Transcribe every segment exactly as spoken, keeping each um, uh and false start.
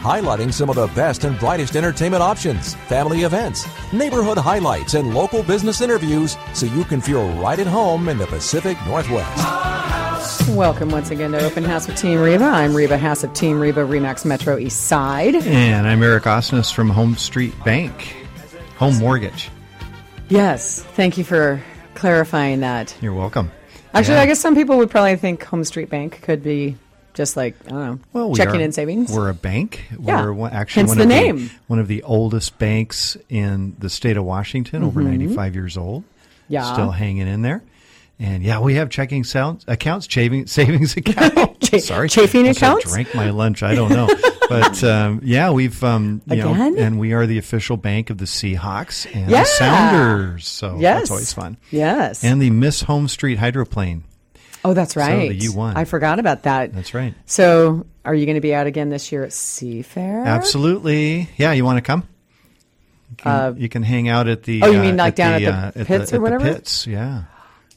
highlighting some of the best and brightest entertainment options, family events, neighborhood highlights, and local business interviews so you can feel right at home in the Pacific Northwest. Welcome once again to Open House with Team Reba. I'm Reba Haas of Team Reba, RE/MAX Metro East Side. And I'm Eric Osnes from Home Street Bank, Home Mortgage. Yes, thank you for clarifying that. You're welcome. Actually, yeah. I guess some people would probably think Home Street Bank could be just like, I don't know, well, we checking are, and savings. We're a bank. Yeah. We're actually Hence one, the of name. The, one of the oldest banks in the state of Washington, mm-hmm. over ninety-five years old. Yeah. Still hanging in there. And, yeah, we have checking sounds, accounts, saving, savings accounts. Ch- Sorry. Chafing accounts? I drank my lunch. I don't know. But, um, yeah, we've, um, you Again? know, and we are the official bank of the Seahawks and yeah. the Sounders. So yes. that's always fun. Yes. And the Miss Home Street Hydroplane. Oh, that's right. So the U one. I forgot about that. That's right. So are you going to be out again this year at Seafair? Absolutely. Yeah, you want to come? You can, uh, you can hang out at the... Oh, you mean uh, like at down the, at the uh, pits at the, or whatever? The pits, yeah.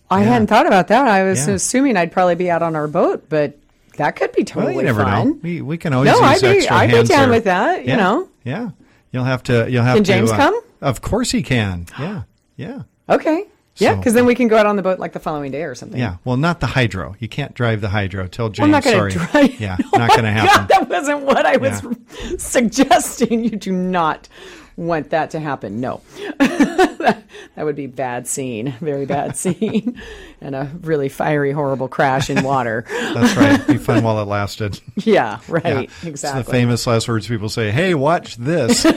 I yeah. hadn't thought about that. I was yeah. assuming I'd probably be out on our boat, but that could be totally well, you never fun. Know. We, we can always no, use I'd extra be, hands. No, I'd be down or, with that, you yeah, know. Yeah. You'll have to... You'll have can to, James uh, come? Of course he can. Yeah. Yeah. Okay. Yeah, because so, then we can go out on the boat like the following day or something. Yeah, well, not the hydro. You can't drive the hydro. Tell James, well, I'm not gonna sorry. Drive. Yeah, no, not going to happen. God, that wasn't what I was yeah. suggesting. You do not want that to happen. No. that, that would be bad scene, very bad scene, and a really fiery, horrible crash in water. That's right. It'd be fun while it lasted. Yeah, right, yeah. exactly. It's the famous last words people say, hey, watch this. no,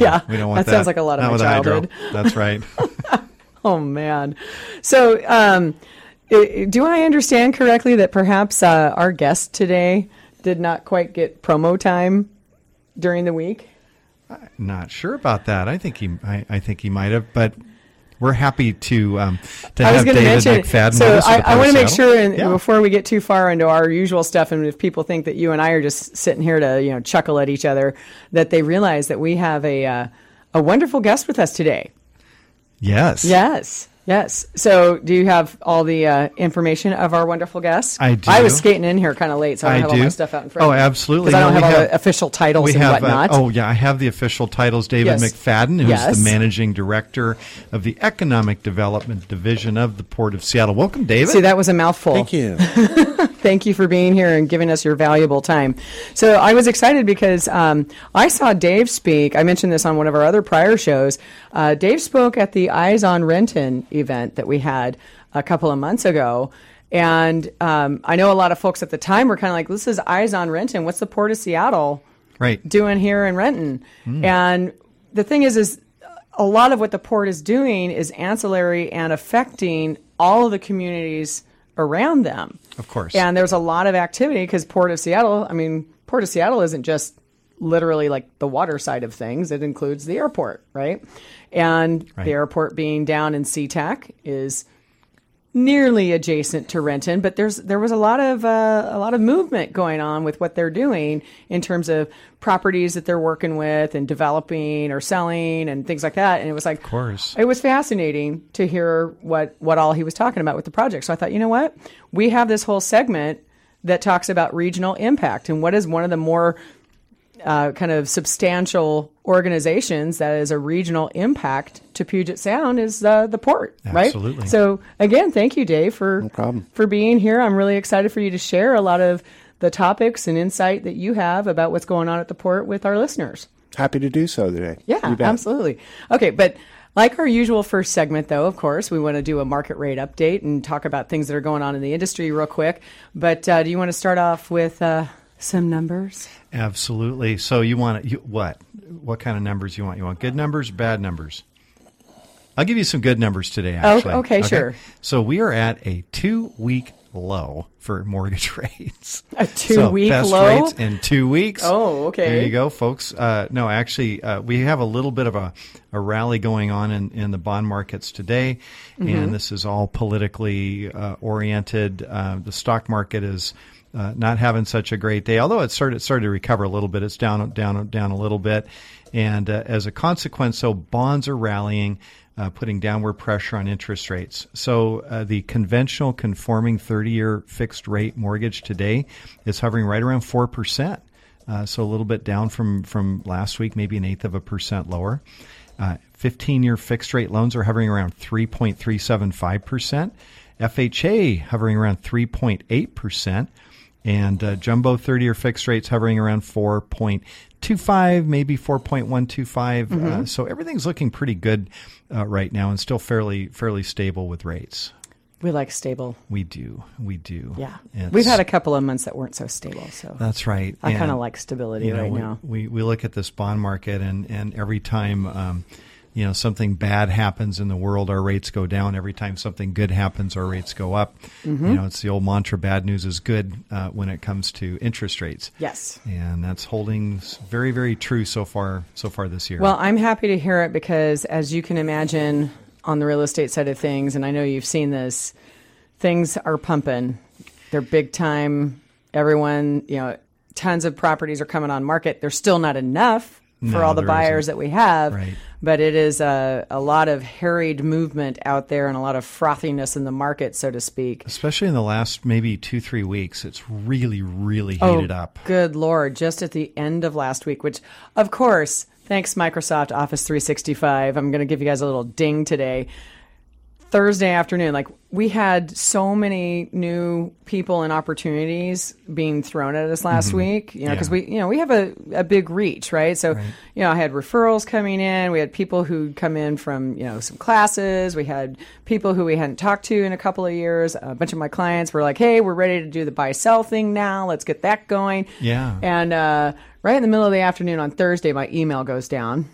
yeah, we don't want that. That sounds like a lot of not my childhood. Hydro. That's right. Oh, man. So um, do I understand correctly that perhaps uh, our guest today did not quite get promo time during the week? I'm not sure about that. I think he I, I think he might have, but we're happy to um, to I have David McFadden. So I, I want to make sure and yeah. before we get too far into our usual stuff, and if people think that you and I are just sitting here to you know chuckle at each other, that they realize that we have a uh, a wonderful guest with us today. Yes. Yes. Yes. So do you have all the uh, information of our wonderful guests? I do. I was skating in here kind of late, so I don't I have do. all my stuff out in front of me. Oh, absolutely. Because I don't no, have all have, the official titles we and have, whatnot. Uh, oh, yeah. I have the official titles. David yes. McFadden, who's yes. the Managing Director of the Economic Development Division of the Port of Seattle. Welcome, David. See, that was a mouthful. Thank you. Thank you for being here and giving us your valuable time. So I was excited because um, I saw Dave speak. I mentioned this on one of our other prior shows. Uh, Dave spoke at the Eyes on Renton event that we had a couple of months ago. And um, I know a lot of folks at the time were kind of like, this is Eyes on Renton. What's the Port of Seattle right. doing here in Renton? Mm. And the thing is, is a lot of what the port is doing is ancillary and affecting all of the communities around them. Of course. And there's a lot of activity because Port of Seattle, I mean, Port of Seattle isn't just literally like the water side of things. It includes the airport, right? And right. the airport being down in SeaTac is nearly adjacent to Renton, but there's there was a lot of uh, a lot of movement going on with what they're doing in terms of properties that they're working with and developing or selling and things like that. And it was like, of course, it was fascinating to hear what what all he was talking about with the project. So I thought, you know what, we have this whole segment that talks about regional impact and what is one of the more uh, kind of substantial organizations that is a regional impact to Puget Sound is uh, the port, right? Absolutely. So again, thank you, Dave, for no problem. for being here. I'm really excited for you to share a lot of the topics and insight that you have about what's going on at the port with our listeners. Happy to do so today. Yeah, absolutely. Okay, but like our usual first segment, though, of course, we want to do a market rate update and talk about things that are going on in the industry real quick. But uh, do you want to start off with... Uh, some numbers? Absolutely. So you want you, what? What kind of numbers you want? You want good numbers, bad numbers? I'll give you some good numbers today, actually. Oh, okay, okay, sure. So we are at a two-week low for mortgage rates. A two-week so low? Best rates in two weeks. Oh, okay. There you go, folks. Uh, no, actually, uh, we have a little bit of a, a rally going on in, in the bond markets today, mm-hmm. and this is all politically uh, oriented. Uh, the stock market is uh, not having such a great day, although it started, started to recover a little bit. It's down, down, down a little bit. And uh, as a consequence, so bonds are rallying, uh, putting downward pressure on interest rates. So uh, the conventional conforming thirty-year fixed rate mortgage today is hovering right around four percent. Uh, so a little bit down from, from last week, maybe an eighth of a percent lower. Uh, fifteen-year fixed rate loans are hovering around three point three seven five percent. F H A hovering around three point eight percent. And uh, jumbo thirty-year fixed rates hovering around four point two five, maybe four point one two five. Mm-hmm. Uh, so everything's looking pretty good uh, right now, and still fairly fairly stable with rates. We like stable. We do. We do. Yeah. It's, We've had a couple of months that weren't so stable. So that's right. I kind of like stability you know, right we, now. We we look at this bond market, and and every time. Um, You know, something bad happens in the world, our rates go down. Every time something good happens, our rates go up. Mm-hmm. You know, it's the old mantra, bad news is good uh, when it comes to interest rates. Yes. And that's holding very, very true so far so far this year. Well, I'm happy to hear it because, as you can imagine, on the real estate side of things, and I know you've seen this, things are pumping. They're big time. Everyone, you know, tons of properties are coming on market. There's still not enough for no, all the buyers isn't. That we have. Right. But it is a, a lot of harried movement out there and a lot of frothiness in the market, so to speak. Especially in the last maybe two, three weeks, it's really, really heated oh, up. Good Lord, just at the end of last week, which, of course, thanks Microsoft Office three sixty-five. I'm going to give you guys a little ding today. Thursday afternoon, like we had so many new people and opportunities being thrown at us last mm-hmm. week, you know, because yeah. we, you know, we have a, a big reach, right? So, right. you know, I had referrals coming in. We had people who'd come in from, you know, some classes. We had people who we hadn't talked to in a couple of years. A bunch of my clients were like, hey, we're ready to do the buy sell thing now. Let's get that going. Yeah. And uh, right in the middle of the afternoon on Thursday, my email goes down.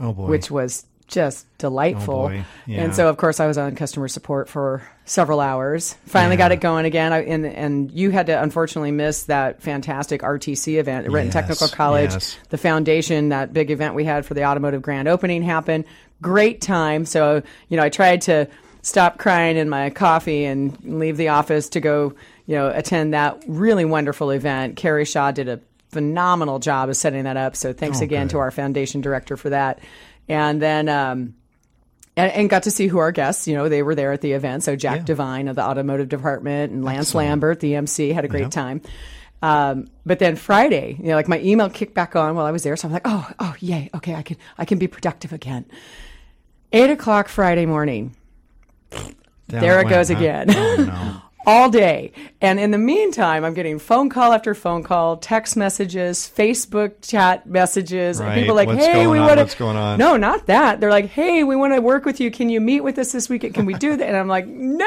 Oh, boy. Which was just delightful. Oh yeah. And so, of course, I was on customer support for several hours. Finally yeah. got it going again. I, and, and you had to, unfortunately, miss that fantastic R T C event at Renton yes. Technical College. Yes. The foundation, that big event we had for the automotive grand opening happened. Great time. So, you know, I tried to stop crying in my coffee and leave the office to go, you know, attend that really wonderful event. Carrie Shaw did a phenomenal job of setting that up. So thanks oh, again good. to our foundation director for that. And then, um, and, and got to see who our guests, you know, they were there at the event. So Jack yeah. Devine of the automotive department and Lance Excellent. Lambert, the M C, had a great yeah. time. Um, but then Friday, you know, like my email kicked back on while I was there. So I'm like, oh, oh, yay. Okay. I can, I can be productive again. Eight o'clock Friday morning. Down there it went, goes huh? again. Oh, no. All day. And in the meantime, I'm getting phone call after phone call, text messages, Facebook chat messages. Right. And people are like, what's hey, we want to. What's going on? No, not that. They're like, hey, we want to work with you. Can you meet with us this week? Can we do that? And I'm like, no,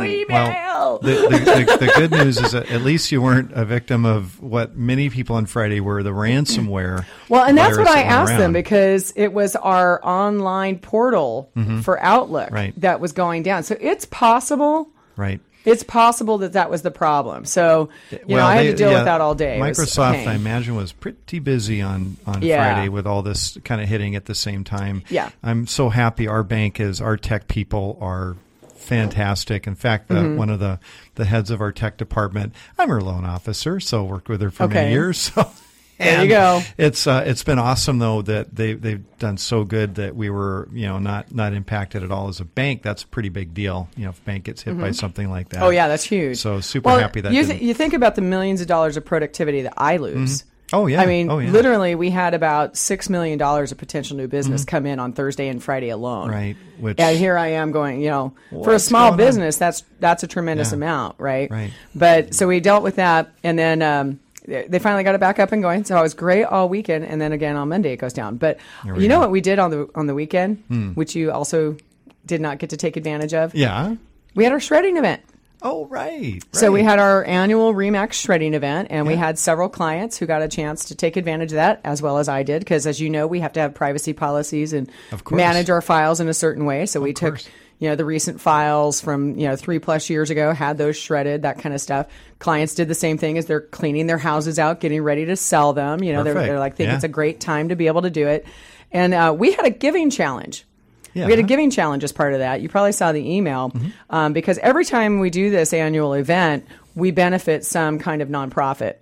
email. Well, the, the, the, the good news is that at least you weren't a victim of what many people on Friday were, the ransomware. Well, and that's what I asked around. them because it was our online portal mm-hmm. for Outlook right. that was going down. So it's possible. Right. It's possible that that was the problem. So, you well, know, I had they, to deal yeah, with that all day. Microsoft, I imagine, was pretty busy on, on yeah. Friday with all this kind of hitting at the same time. Yeah. I'm so happy our bank is, our tech people are fantastic. In fact, the, mm-hmm. one of the, the heads of our tech department, I'm her loan officer, so worked with her for okay. many years. So. And there you go. It's uh, it's been awesome though that they they've done so good that we were you know not, not impacted at all as a bank. That's a pretty big deal. You know, if a bank gets hit mm-hmm. by something like that. Oh yeah, that's huge. So super well, happy that you th- you think about the millions of dollars of productivity that I lose. Mm-hmm. Oh yeah. I mean, oh, yeah. literally, we had about six million dollars of potential new business mm-hmm. come in on Thursday and Friday alone. Right. Which, and here I am going, you know, for a small business, on? that's that's a tremendous yeah. amount, right? Right. But so we dealt with that, and then. Um, They finally got it back up and going, so I was great all weekend, and then again on Monday it goes down. But you know what we did on the on the weekend, hmm. which you also did not get to take advantage of? Yeah. We had our shredding event. Oh, right. right. So we had our annual RE MAX shredding event, and yeah. we had several clients who got a chance to take advantage of that, as well as I did, because as you know, we have to have privacy policies and manage our files in a certain way. So of we course. took you know, the recent files from, you know, three plus years ago, had those shredded, that kind of stuff. Clients did the same thing as they're cleaning their houses out, getting ready to sell them. You know, they're, they're like, think yeah. it's a great time to be able to do it. And uh, we had a giving challenge. Yeah. We had a giving challenge as part of that. You probably saw the email mm-hmm. um, because every time we do this annual event, we benefit some kind of nonprofit.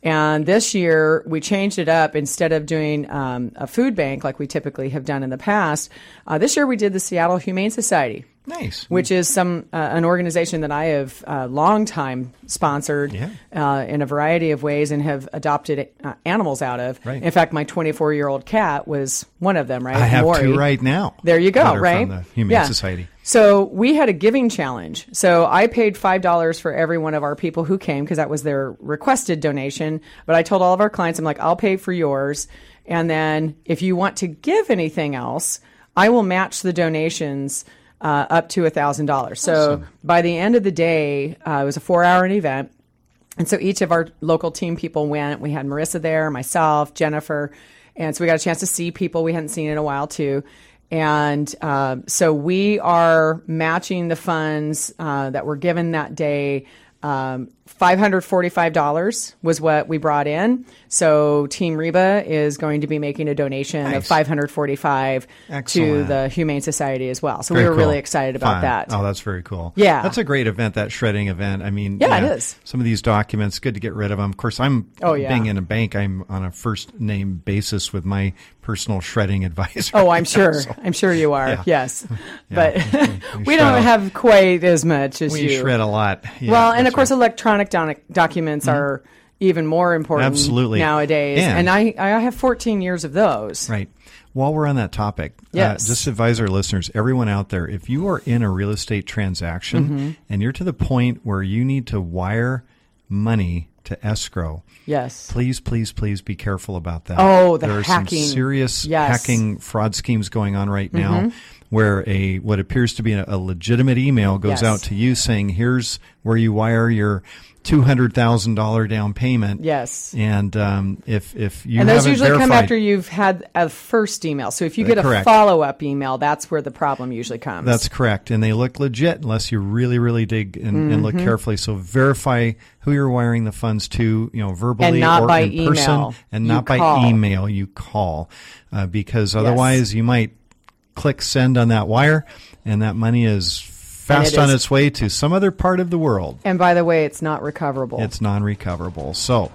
And this year, we changed it up. Instead of doing um, a food bank like we typically have done in the past, uh, this year we did the Seattle Humane Society. Nice. Which is some uh, an organization that I have uh, long time sponsored yeah. uh, in a variety of ways and have adopted uh, animals out of. Right. In fact, my twenty-four-year-old cat was one of them, right? I have Maury. Two right now. There you go, right? From the Humane yeah. Society. So we had a giving challenge. So I paid five dollars for every one of our people who came because that was their requested donation. But I told all of our clients, I'm like, I'll pay for yours. And then if you want to give anything else, I will match the donations Uh, up to one thousand dollars. So awesome. By the end of the day, uh, it was a four-hour event. And so each of our local team people went. We had Marissa there, myself, Jennifer. And so we got a chance to see people we hadn't seen in a while, too. And uh, so we are matching the funds uh, that were given that day. Um, five hundred forty-five dollars was what we brought in. So Team Reba is going to be making a donation nice. of five hundred forty-five dollars Excellent. To the Humane Society as well. So very we were cool. really excited about Fun. That. Oh, that's very cool. Yeah. That's a great event, that shredding event. I mean, yeah, yeah, it is. Some of these documents, good to get rid of them. Of course, I'm oh, yeah. being in a bank, I'm on a first name basis with my personal shredding advisor. Oh, I'm sure. Now, so. I'm sure you are. Yeah. Yes. Yeah. But we, we, we don't have quite as much as we you. We shred a lot. Yeah, well, and of course, right. electronic do- documents mm-hmm. are even more important Absolutely. Nowadays. And, and I, I have fourteen years of those. Right. While we're on that topic, yes. uh, just advise our listeners, everyone out there, if you are in a real estate transaction mm-hmm. and you're to the point where you need to wire money to escrow. Yes. Please, please, please be careful about that. Oh, the hacking. There are hacking. some serious yes. hacking fraud schemes going on right mm-hmm. now where a what appears to be a, a legitimate email goes yes. out to you saying, here's where you wire your two hundred thousand dollars down payment. Yes. And um, if, if you And those usually verified, come after you've had a first email. So if you get correct. a follow-up email, that's where the problem usually comes. That's correct. And they look legit unless you really, really dig and, mm-hmm. and look carefully. So verify who you're wiring the funds to, you know, verbally or in email. person. And you not call. by email. You call. Uh, because otherwise yes. you might click send on that wire and that money is fast it on is. its way to some other part of the world. And by the way, it's not recoverable. It's non-recoverable. So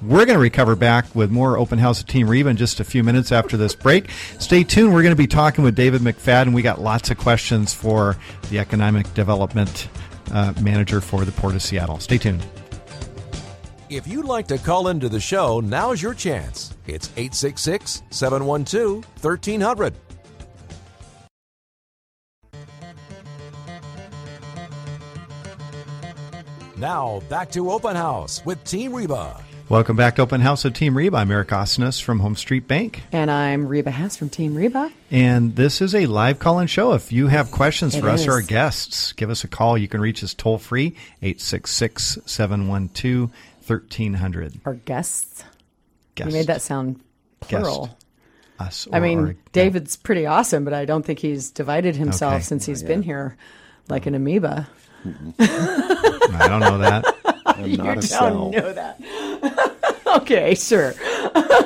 we're going to recover back with more Open House of Team Reba in just a few minutes after this break. Stay tuned. We're going to be talking with David McFadden. We got lots of questions for the Economic Development uh, Manager for the Port of Seattle. Stay tuned. If you'd like to call into the show, now's your chance. It's eight six six, seven one two, one three zero zero. Now, back to Open House with Team Reba. Welcome back to Open House with Team Reba. I'm Eric Osnes from Home Street Bank. And I'm Reba Haas from Team Reba. And this is a live call-in show. If you have questions it for is. us or our guests, give us a call. You can reach us toll-free, eight six six, seven one two, one three zero zero. Our guests. Guests. You made that sound plural. Guest. Us. Or I mean, our, David's yeah. pretty awesome, but I don't think he's divided himself okay. since he's yeah. been here like an amoeba. I don't know that. I'm not you a don't cell. know that. Okay, sure.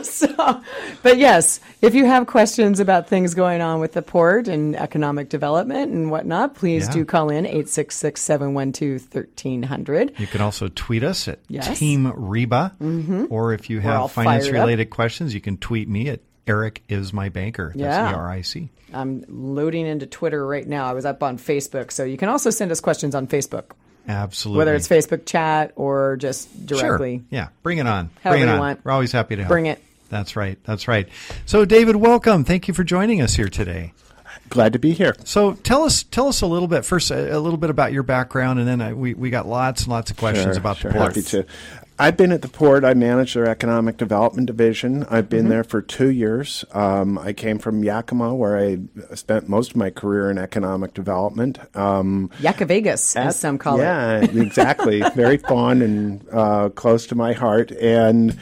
So, but yes, if you have questions about things going on with the port and economic development and whatnot, please yeah. do call in eight six six, seven one two, one three zero zero. You can also tweet us at yes. Team Reba. Mm-hmm. Or if you have finance-related questions, you can tweet me at Eric is my banker. That's yeah. E R I C. I'm loading into Twitter right now. I was up on Facebook. So you can also send us questions on Facebook. Absolutely. Whether it's Facebook chat or just directly. Sure. Yeah. Bring it on. However Bring it you on. Want. We're always happy to help. Bring it. That's right. That's right. So, David, welcome. Thank you for joining us here today. Glad to be here. So tell us tell us a little bit, first a, a little bit about your background, and then I, we, we got lots and lots of questions sure, about sure. the port. Happy to. I've been at the port. I manage their economic development division. I've been mm-hmm. there for two years. Um, I came from Yakima, where I spent most of my career in economic development. Um, Yakavegas, as some call yeah, it. Yeah, exactly. Very fond and uh, close to my heart. And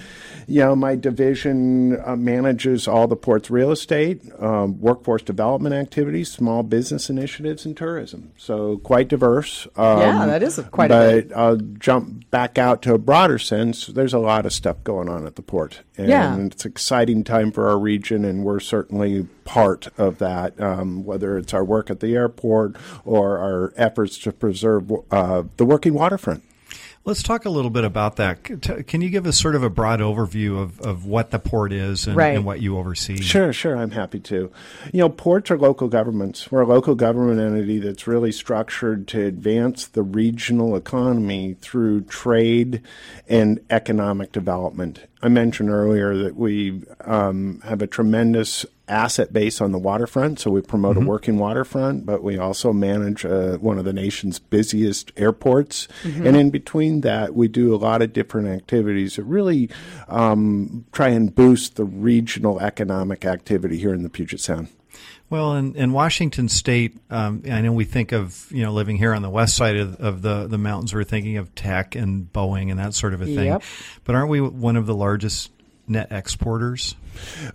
you know, my division uh, manages all the port's real estate, um, workforce development activities, small business initiatives, and tourism. So quite diverse. Um, yeah, that is quite but a bit. But I'll jump back out to a broader sense. There's a lot of stuff going on at the port. And yeah. It's an exciting time for our region, and we're certainly part of that, um, whether it's our work at the airport or our efforts to preserve uh, the working waterfront. Let's talk a little bit about that. Can you give us sort of a broad overview of, of what the port is and, right. and what you oversee? Sure, sure. I'm happy to. You know, ports are local governments. We're a local government entity that's really structured to advance the regional economy through trade and economic development. I mentioned earlier that we um, have a tremendous asset base on the waterfront, so we promote mm-hmm. a working waterfront, but we also manage uh, one of the nation's busiest airports. Mm-hmm. And in between that, we do a lot of different activities that really um, try and boost the regional economic activity here in the Puget Sound. Well, in, in Washington State, um, I know we think of, you know, living here on the west side of, of the, the mountains, we're thinking of tech and Boeing and that sort of a thing. Yep. But aren't we one of the largest net exporters?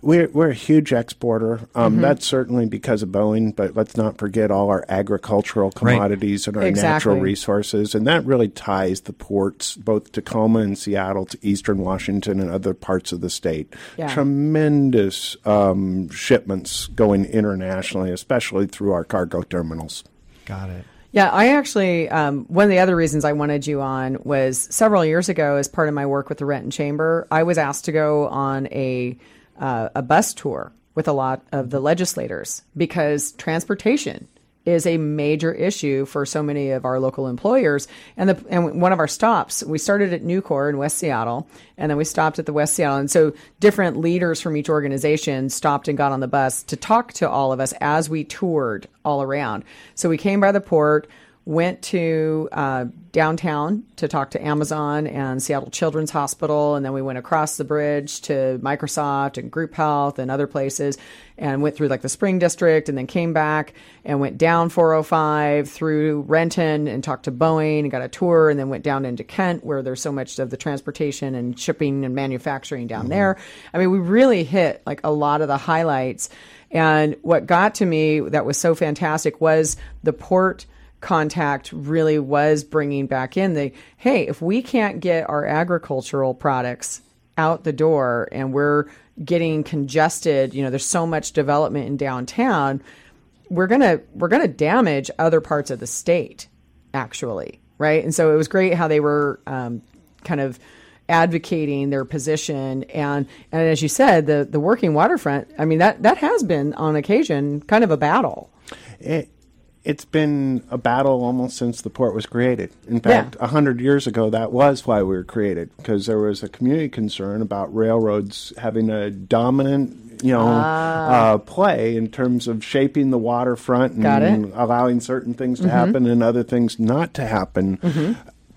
We're, we're a huge exporter. Um, mm-hmm. That's certainly because of Boeing, but let's not forget all our agricultural commodities right. and our exactly. natural resources. And that really ties the ports, both Tacoma and Seattle, to eastern Washington and other parts of the state. Yeah. Tremendous um, shipments going internationally, especially through our cargo terminals. Got it. Yeah, I actually, um, one of the other reasons I wanted you on was several years ago, as part of my work with the Renton Chamber, I was asked to go on a uh, a bus tour with a lot of the legislators because transportation is a major issue for so many of our local employers. And the and one of our stops, we started at Nucor in West Seattle, and then we stopped at the West Seattle. And so different leaders from each organization stopped and got on the bus to talk to all of us as we toured all around. So we came by the port, went to uh, downtown to talk to Amazon and Seattle Children's Hospital, and then we went across the bridge to Microsoft and Group Health and other places, and went through like the Spring District, and then came back and went down four oh five through Renton and talked to Boeing and got a tour, and then went down into Kent where there's so much of the transportation and shipping and manufacturing down mm-hmm. there. I mean, we really hit like a lot of the highlights. And what got to me that was so fantastic was the port contact really was bringing back in the, hey, if we can't get our agricultural products out the door and we're getting congested, you know, there's so much development in downtown, we're going to we're going to damage other parts of the state, actually. Right. And so it was great how they were um, kind of advocating their position. And, and as you said, the, the working waterfront, I mean, that, that has been on occasion kind of a battle. It- It's been a battle almost since the port was created. In fact, yeah. one hundred years ago, that was why we were created, because there was a community concern about railroads having a dominant, you know, ah. uh, play in terms of shaping the waterfront and allowing certain things to mm-hmm. happen and other things not to happen. Mm-hmm.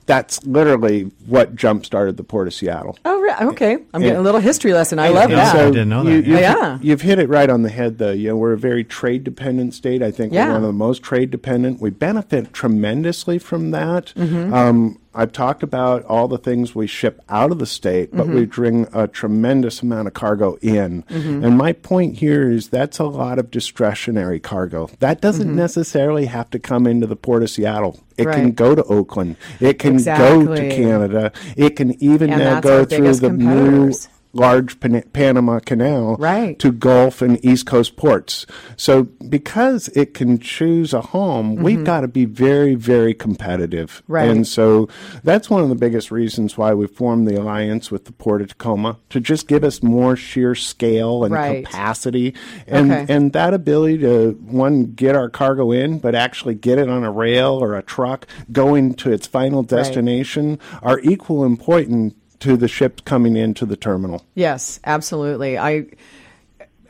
That's literally what jump-started the Port of Seattle. Oh, really? Okay. I'm getting and, a little history lesson. I love that. So I didn't know that. You, you've, oh, yeah. You've hit it right on the head, though. You know, we're a very trade-dependent state. I think yeah. we're one of the most trade-dependent. We benefit tremendously from that. Mm-hmm. Um, I've talked about all the things we ship out of the state, but mm-hmm. we bring a tremendous amount of cargo in. Mm-hmm. And my point here is that's a lot of discretionary cargo. That doesn't mm-hmm. necessarily have to come into the Port of Seattle. It right. can go to Oakland. It can exactly. go to Canada. It can even and now go through the new large Pan- Panama Canal right. to Gulf and East Coast ports. So because it can choose a home, mm-hmm. we've got to be very, very competitive. Right. And so that's one of the biggest reasons why we formed the alliance with the Port of Tacoma, to just give us more sheer scale and right. capacity and, okay. and that ability to, one, get our cargo in, but actually get it on a rail or a truck going to its final destination right. are equal important to the ship coming into the terminal. Yes, absolutely. I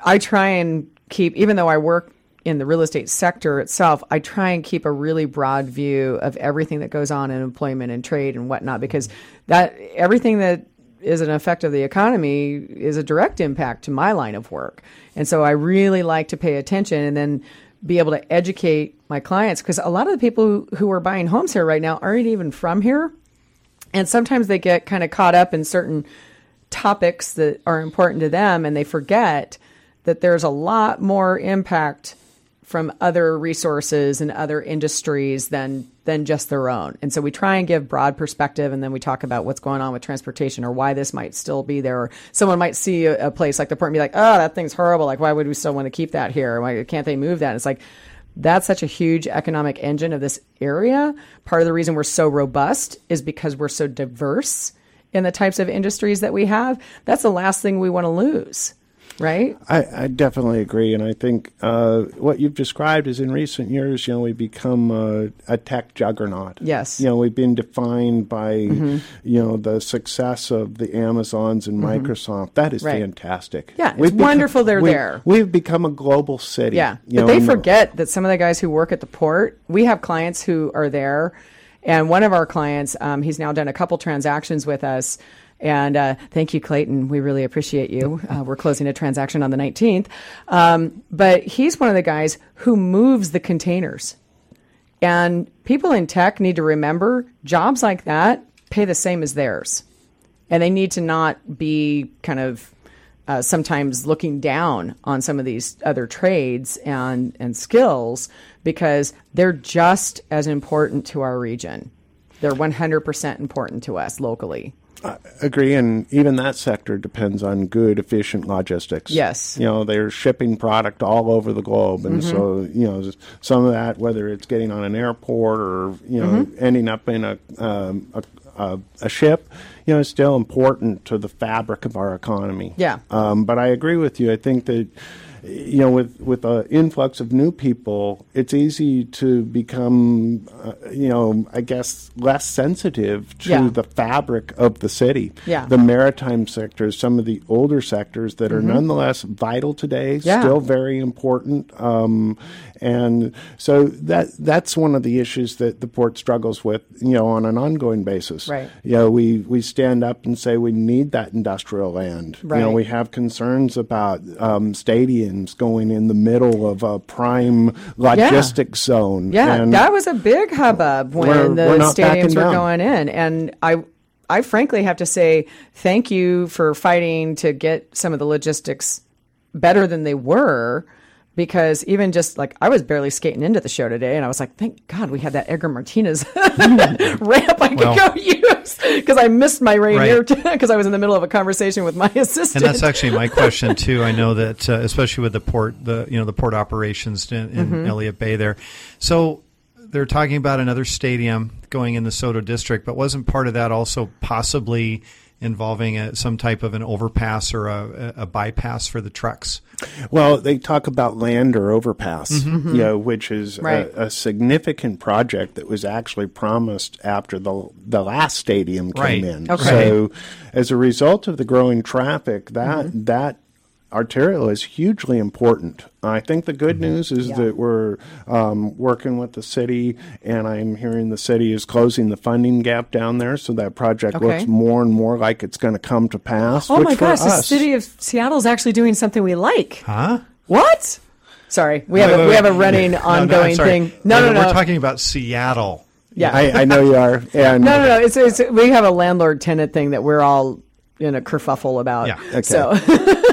I try and keep, even though I work in the real estate sector itself, I try and keep a really broad view of everything that goes on in employment and trade and whatnot, because that everything that is an effect of the economy is a direct impact to my line of work. And so I really like to pay attention and then be able to educate my clients, because a lot of the people who, who are buying homes here right now aren't even from here. And sometimes they get kind of caught up in certain topics that are important to them, and they forget that there's a lot more impact from other resources and other industries than than just their own. And so we try and give broad perspective, and then we talk about what's going on with transportation or why this might still be there. Or someone might see a, a place like the port and be like, oh, that thing's horrible. Like, why would we still want to keep that here? Why can't they move that? And it's like, that's such a huge economic engine of this area. Part of the reason we're so robust is because we're so diverse in the types of industries that we have. That's the last thing we want to lose, right? I, I definitely agree. And I think uh, what you've described is in recent years, you know, we've become a, a tech juggernaut. Yes. You know, we've been defined by, mm-hmm. you know, the success of the Amazons and mm-hmm. Microsoft. That is right. fantastic. Yeah, it's we've wonderful become, they're we've, there. We've become a global city. Yeah, you but know, they forget the, that some of the guys who work at the port, we have clients who are there. And one of our clients, um, he's now done a couple transactions with us. And uh, thank you, Clayton. We really appreciate you. Uh, we're closing a transaction on the nineteenth. Um, but he's one of the guys who moves the containers. And people in tech need to remember jobs like that pay the same as theirs. And they need to not be kind of uh, sometimes looking down on some of these other trades and, and skills, because they're just as important to our region. They're one hundred percent important to us locally. I agree, and even that sector depends on good, efficient logistics. Yes. You know, they're shipping product all over the globe, and mm-hmm. so, you know, some of that, whether it's getting on an airport or, you know, mm-hmm. ending up in a, um, a, a, a ship, you know, is still important to the fabric of our economy. Yeah. Um, but I agree with you. I think that, you know, with with the influx of new people, it's easy to become, uh, you know, I guess, less sensitive to yeah. the fabric of the city. Yeah. The maritime sectors, some of the older sectors that mm-hmm. are nonetheless vital today, yeah. still very important. Um, and so that that's one of the issues that the port struggles with, you know, on an ongoing basis. Right. You know, we, we stand up and say we need that industrial land. Right. You know, we have concerns about um, stadiums going in the middle of a prime logistics yeah. zone. Yeah, and that was a big hubbub when we're, the we're stadiums were down. going in. And I I frankly have to say thank you for fighting to get some of the logistics better than they were, because even just like I was barely skating into the show today, and I was like, thank God we had that Edgar Martinez ramp I could well, go use, because I missed my Rainier because right. I was in the middle of a conversation with my assistant. And that's actually my question too. I know that uh, especially with the port, the you know the port operations in, in mm-hmm. Elliott Bay there. So they're talking about another stadium going in the Soto district, but wasn't part of that also possibly involving a, some type of an overpass or a, a bypass for the trucks? Well, they talk about land or overpass, mm-hmm. you know, which is right. a, a significant project that was actually promised after the the last stadium came right. in. Okay. So as a result of the growing traffic, that mm-hmm. that arterial is hugely important. I think the good mm-hmm. news is yeah. that we're um, working with the city, and I'm hearing the city is closing the funding gap down there, so that project okay. looks more and more like it's going to come to pass. Oh, my gosh, the city of Seattle is actually doing something we like. Huh? What? Sorry, we have, wait, a, wait, we have a running, no, ongoing no, thing. No, no, no, no. We're no. talking about Seattle. Yeah, I, I know you are. And no, no, no. It's, it's, we have a landlord-tenant thing that we're all in a kerfuffle about. Yeah. Okay. So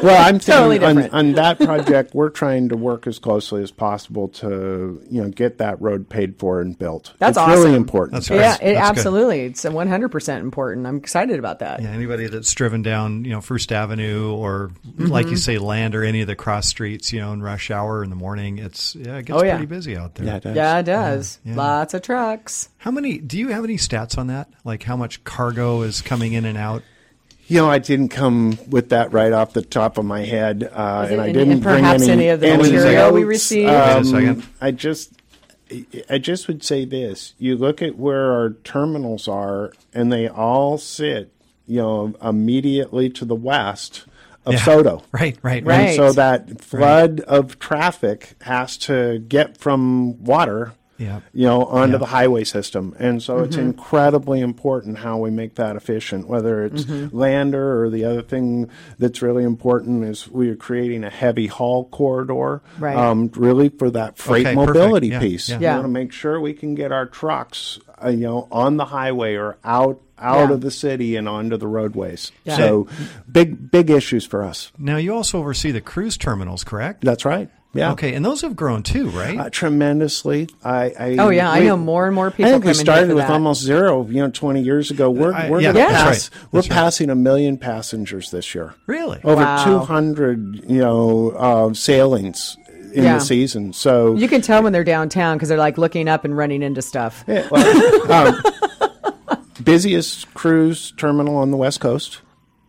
well, I'm totally on, on that project, we're trying to work as closely as possible to, you know, get that road paid for and built. That's it's awesome. Really important. That's yeah, nice. it That's absolutely. Good. It's one hundred percent important. I'm excited about that. Yeah, anybody that's driven down, you know, First Avenue or mm-hmm. like you say, Land or any of the cross streets, you know, in rush hour in the morning, it's yeah, it gets oh, yeah. pretty busy out there. Yeah, it does. Yeah, it does. Uh, yeah. Lots of trucks. How many? Do you have any stats on that? Like how much cargo is coming in and out? You know, I didn't come with that right off the top of my head, uh, and I any, didn't and bring any, any of the any material we received. Um, Wait a second. I just, I just would say this: you look at where our terminals are, and they all sit, you know, immediately to the west of yeah. Soto. Right, right, right. And so that flood right. of traffic has to get from water. Yeah, you know, onto yep. the highway system. And so mm-hmm. it's incredibly important how we make that efficient, whether it's mm-hmm. Lander or the other thing that's really important is we are creating a heavy haul corridor, right. um, really for that freight okay, mobility yeah, piece. Yeah. Yeah. We want to make sure we can get our trucks uh, you know, on the highway or out out yeah. of the city and onto the roadways. Yeah. So big, big issues for us. Now, you also oversee the cruise terminals, correct? That's right. Yeah. Okay, and those have grown too, right? Uh, tremendously. I, I oh yeah, we, I know more and more people. I think we started with that. almost zero, you know, twenty years ago. We're I, we're yeah, gonna pass, right. we're right. passing a million passengers this year. Really? Over wow. two hundred, you know, uh, sailings in yeah. the season. So you can tell when they're downtown because they're like looking up and running into stuff. Yeah, well, um, busiest cruise terminal on the West Coast.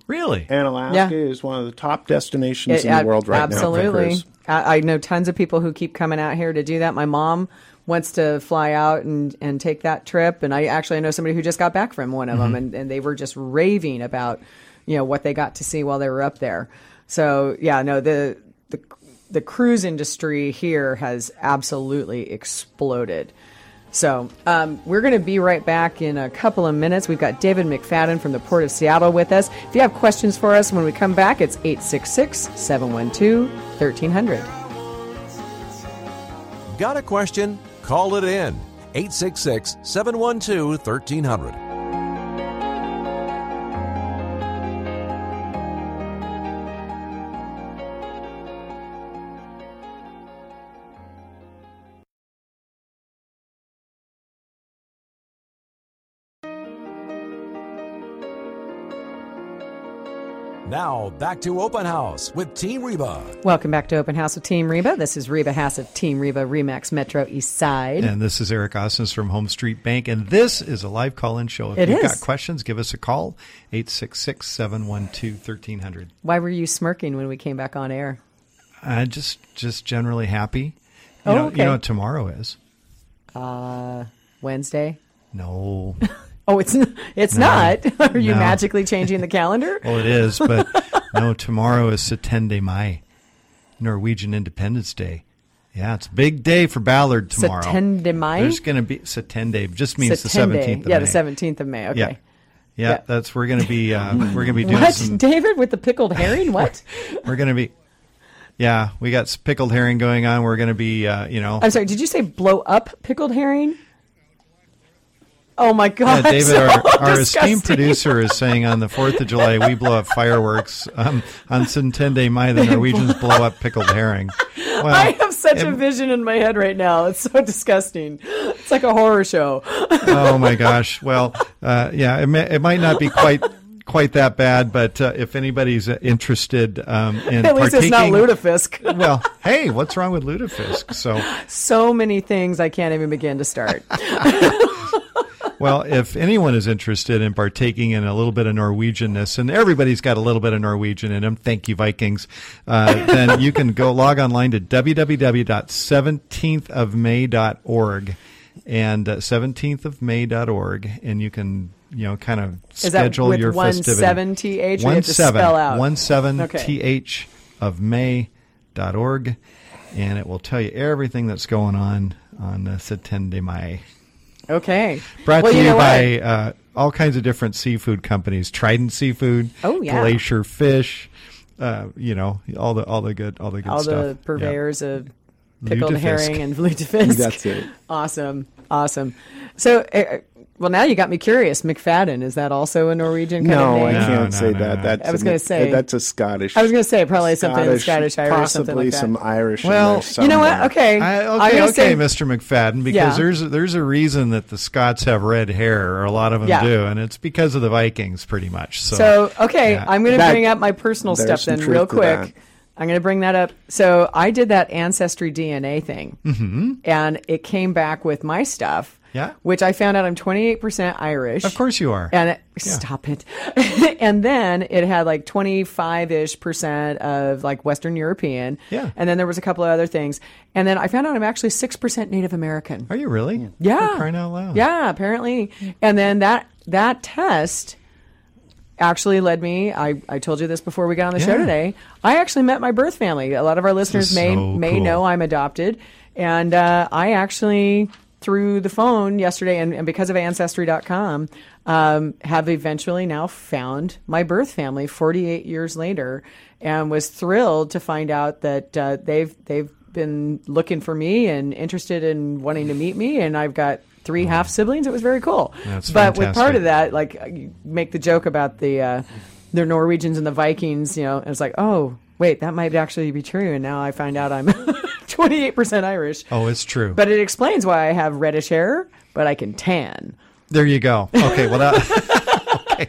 Really? And Alaska yeah. is one of the top destinations it, in the world right absolutely. now. Absolutely. I know tons of people who keep coming out here to do that. My mom wants to fly out and, and take that trip. And I actually I know somebody who just got back from one of mm-hmm. them, and, and they were just raving about, you know, what they got to see while they were up there. So, yeah, no, the the, the cruise industry here has absolutely exploded. So um, we're going to be right back in a couple of minutes. We've got David McFadden from the Port of Seattle with us. If you have questions for us when we come back, it's eight six six, seven one two, one three zero zero. Got a question? Call it in. eight six six, seven one two, one three zero zero. Now, back to Open House with Team Reba. Welcome back to Open House with Team Reba. This is Reba Haas of Team Reba, RE MAX Metro Eastside. And this is Eric Osnes from Home Street Bank. And this is a live call-in show. If it you've is. got questions, give us a call, eight six six, seven one two, one three zero zero. Why were you smirking when we came back on air? Uh, just just generally happy. You oh, know, okay. You know what tomorrow is? Uh, Wednesday? No. Oh, it's it's no, not. Are you no. magically changing the calendar? Well, it is, but no, tomorrow is Syttende Mai, Norwegian Independence Day. Yeah, it's a big day for Ballard tomorrow. Syttende Mai? There's going to be Syttende. Just means Syttende. the seventeenth of yeah, May. Yeah, the seventeenth of May. Okay. Yeah. Yeah, yeah. That's we're going to be uh, we're going to be doing what? Some, David with the pickled herring? What? we're going to be Yeah, we got pickled herring going on. We're going to be uh, you know I'm sorry, did you say blow up pickled herring? Oh, my God. Yeah, David, our, so our esteemed producer is saying on the fourth of July, we blow up fireworks. Um, on Syttende Mai, the Norwegians blow up pickled herring. Well, I have such it, a vision in my head right now. It's so disgusting. It's like a horror show. Oh, my gosh. Well, uh, yeah, it, may, it might not be quite... quite that bad, but uh, if anybody's interested um, in at least it's not lutefisk. Well, hey, what's wrong with lutefisk? So, so many things I can't even begin to start. Well, if anyone is interested in partaking in a little bit of Norwegianness, and everybody's got a little bit of Norwegian in them, thank you, Vikings, uh, then you can go log online to w w w dot seventeenth of may dot org and uh, seventeenth of may dot org, and you can you know, kind of is schedule your one festivity. seven T H one seven, spell out. One seven okay. T H of May dot org, and it will tell you everything that's going on on the Syttende Mai. Okay. Brought well, to you, you know by uh, all kinds of different seafood companies: Trident Seafood, oh, yeah. Glacier Fish, uh, you know, all the all the good all the good all stuff. All the purveyors yep. of pickled lutefisk. herring and lutefisk. That's it. Awesome, awesome. So. Uh, Well, now you got me curious. McFadden, is that also a Norwegian kind no, of name? No, I can't no, say no, that. No. That's I was going to say that's a Scottish. I was going to say probably Scottish, something Scottish, Irish, possibly something like that. Some Irish. Well, in there you know what? Okay, I, okay, okay, say, Mister McFadden, because yeah. there's there's a reason that the Scots have red hair, or a lot of them yeah. do, and it's because of the Vikings, pretty much. So, so okay, yeah. I'm going to bring up my personal stuff then, real quick. I'm going to bring that up. So I did that Ancestry D N A thing, mm-hmm. and it came back with my stuff. Yeah. Which I found out I'm twenty-eight percent Irish. Of course you are. And it, yeah. Stop it. And then it had like twenty-five-ish percent of like Western European. Yeah. And then there was a couple of other things. And then I found out I'm actually six percent Native American. Are you really? Yeah. You're crying out loud. Yeah, apparently. And then that that test actually led me, I, I told you this before we got on the yeah. show today, I actually met my birth family. A lot of our listeners may so may cool. know I'm adopted. And uh, I actually... through the phone yesterday, and, and because of Ancestry dot com, um, have eventually now found my birth family forty-eight years later, and was thrilled to find out that uh, they've they've been looking for me and interested in wanting to meet me, and I've got three wow. half siblings. It was very cool. That's but fantastic. With part of that, like you make the joke about the uh, the Norwegians and the Vikings, you know, and it's like, oh, wait, that might actually be true. And now I find out I'm twenty-eight percent Irish. Oh, it's true. But it explains why I have reddish hair, but I can tan. There you go. Okay, well, that... okay.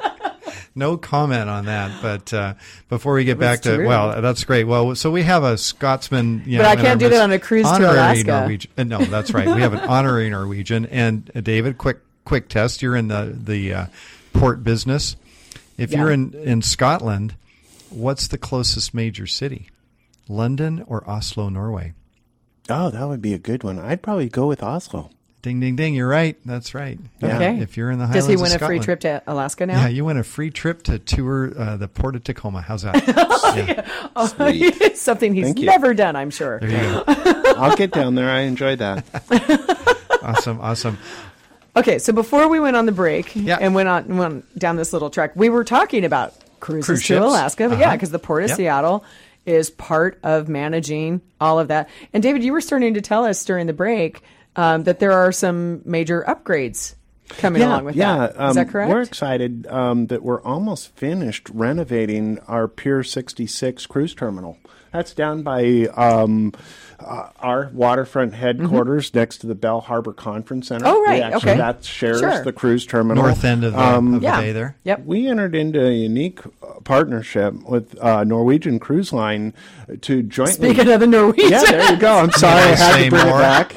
No comment on that, but uh, before we get back to... True. Well, that's great. Well, so we have a Scotsman... You but know, I can't do that on a cruise to Alaska. Norwegian. No, that's right. We have an honorary Norwegian. And uh, David, quick quick test. You're in the, the uh, port business. If yeah. you're in, in Scotland, what's the closest major city? London or Oslo, Norway? Oh, that would be a good one. I'd probably go with Oslo. Ding, ding, ding. You're right. That's right. Yeah. Okay. If you're in the Highlands of Scotland. Does he win a Scotland, free trip to Alaska now? Yeah, you win a free trip to tour uh, the Port of Tacoma. How's that? Yeah. Oh, sweet. Something he's Thank never you. Done, I'm sure. There you go. I'll get down there. I enjoy that. Awesome, awesome. Okay, so before we went on the break yeah. and went on went down this little trek, we were talking about cruises Cruise ships. To Alaska. Uh-huh. Yeah, because the Port of yep. Seattle is part of managing all of that. And, David, you were starting to tell us during the break Um, that there are some major upgrades coming yeah, along with yeah. that. Um, Is that correct? We're excited um, that we're almost finished renovating our Pier sixty-six cruise terminal. That's down by um, uh, our waterfront headquarters mm-hmm. next to the Bell Harbor Conference Center. Oh, right. Actually, okay. That shares sure. the cruise terminal. North end of the, um, of yeah. the bay there. Yep. We entered into a unique partnership with uh, Norwegian Cruise Line to jointly... Speaking of the Norwegian. Yeah, there you go. I'm sorry. I had to bring more. It back.